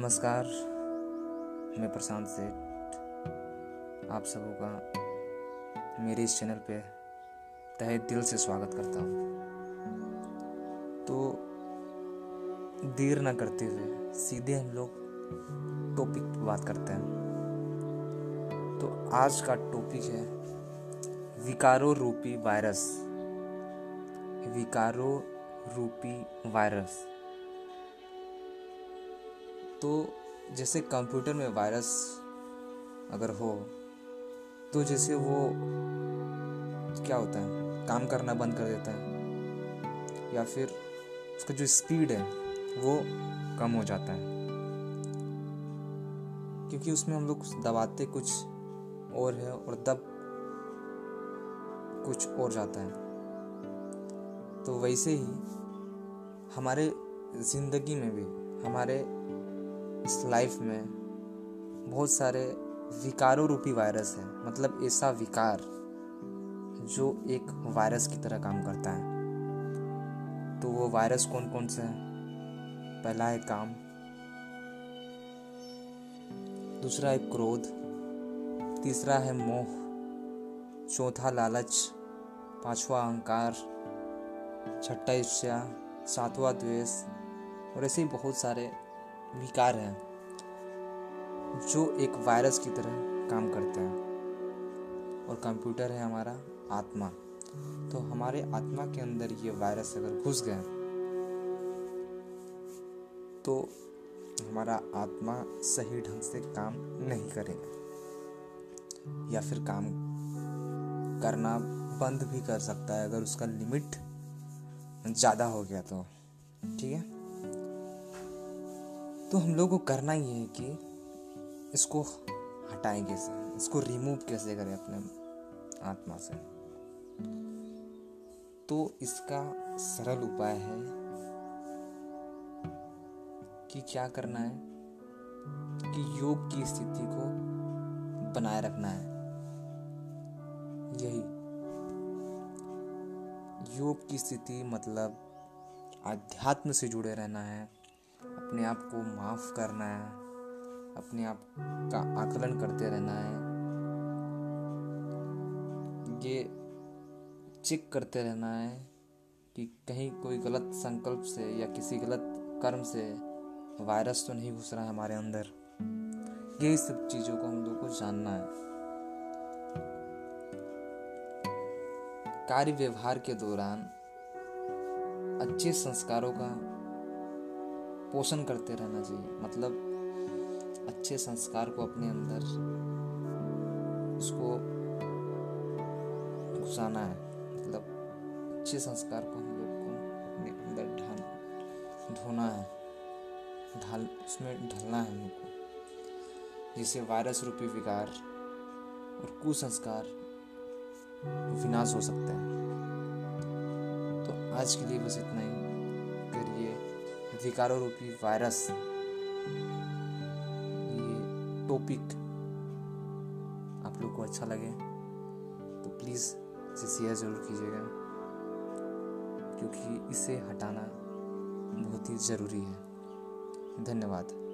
नमस्कार, मैं प्रशांत सेठ आप सबों का मेरे इस चैनल पे तहे दिल से स्वागत करता हूँ। तो देर ना करते हुए सीधे हम लोग टॉपिक पर बात करते हैं। तो आज का टॉपिक है विकारों रूपी वायरस। विकारों रूपी वायरस। तो जैसे कंप्यूटर में वायरस अगर हो तो जैसे वो क्या होता है, काम करना बंद कर देता है या फिर उसका जो स्पीड है वो कम हो जाता है, क्योंकि उसमें हम लोग दबाते कुछ और है और दब कुछ और जाता है। तो वैसे ही हमारे ज़िंदगी में भी, हमारे इस लाइफ में बहुत सारे विकारों रूपी वायरस है। मतलब ऐसा विकार जो एक वायरस की तरह काम करता है। तो वो वायरस कौन कौन से हैं? पहला है काम, दूसरा है क्रोध, तीसरा है मोह, चौथा लालच, पांचवा अहंकार, छठा ईर्ष्या, सातवां द्वेष और ऐसे ही बहुत सारे विकार हैं जो एक वायरस की तरह काम करते हैं। और कंप्यूटर है हमारा आत्मा। तो हमारे आत्मा के अंदर ये वायरस अगर घुस गए तो हमारा आत्मा सही ढंग से काम नहीं करेगा या फिर काम करना बंद भी कर सकता है अगर उसका लिमिट ज़्यादा हो गया तो। ठीक है, तो हम लोगों को करना ही है कि इसको हटाएं कैसे, इसको रिमूव कैसे करें अपने आत्मा से। तो इसका सरल उपाय है कि क्या करना है कि योग की स्थिति को बनाए रखना है। यही योग की स्थिति मतलब आध्यात्म से जुड़े रहना है, अपने आप को माफ़ करना है, अपने आप का आकलन करते रहना है, ये चेक करते रहना है कि कहीं कोई गलत संकल्प से या किसी गलत कर्म से वायरस तो नहीं घुस रहा है हमारे अंदर। यही सब चीज़ों को हम लोग को जानना है। कार्य व्यवहार के दौरान अच्छे संस्कारों का पोषण करते रहना चाहिए। मतलब अच्छे संस्कार को अपने अंदर उसको घुसाना है। मतलब अच्छे संस्कार को हम लोग को अपने अंदर ढोना है, उसमें ढलना है हमको, जिससे वायरस रूपी विकार और कुसंस्कार विनाश हो सकता है। तो आज के लिए बस इतना ही। विकारों रूपी वायरस ये टॉपिक आप लोग को अच्छा लगे तो प्लीज़ इसे शेयर ज़रूर कीजिएगा, क्योंकि इसे हटाना बहुत ही ज़रूरी है। धन्यवाद।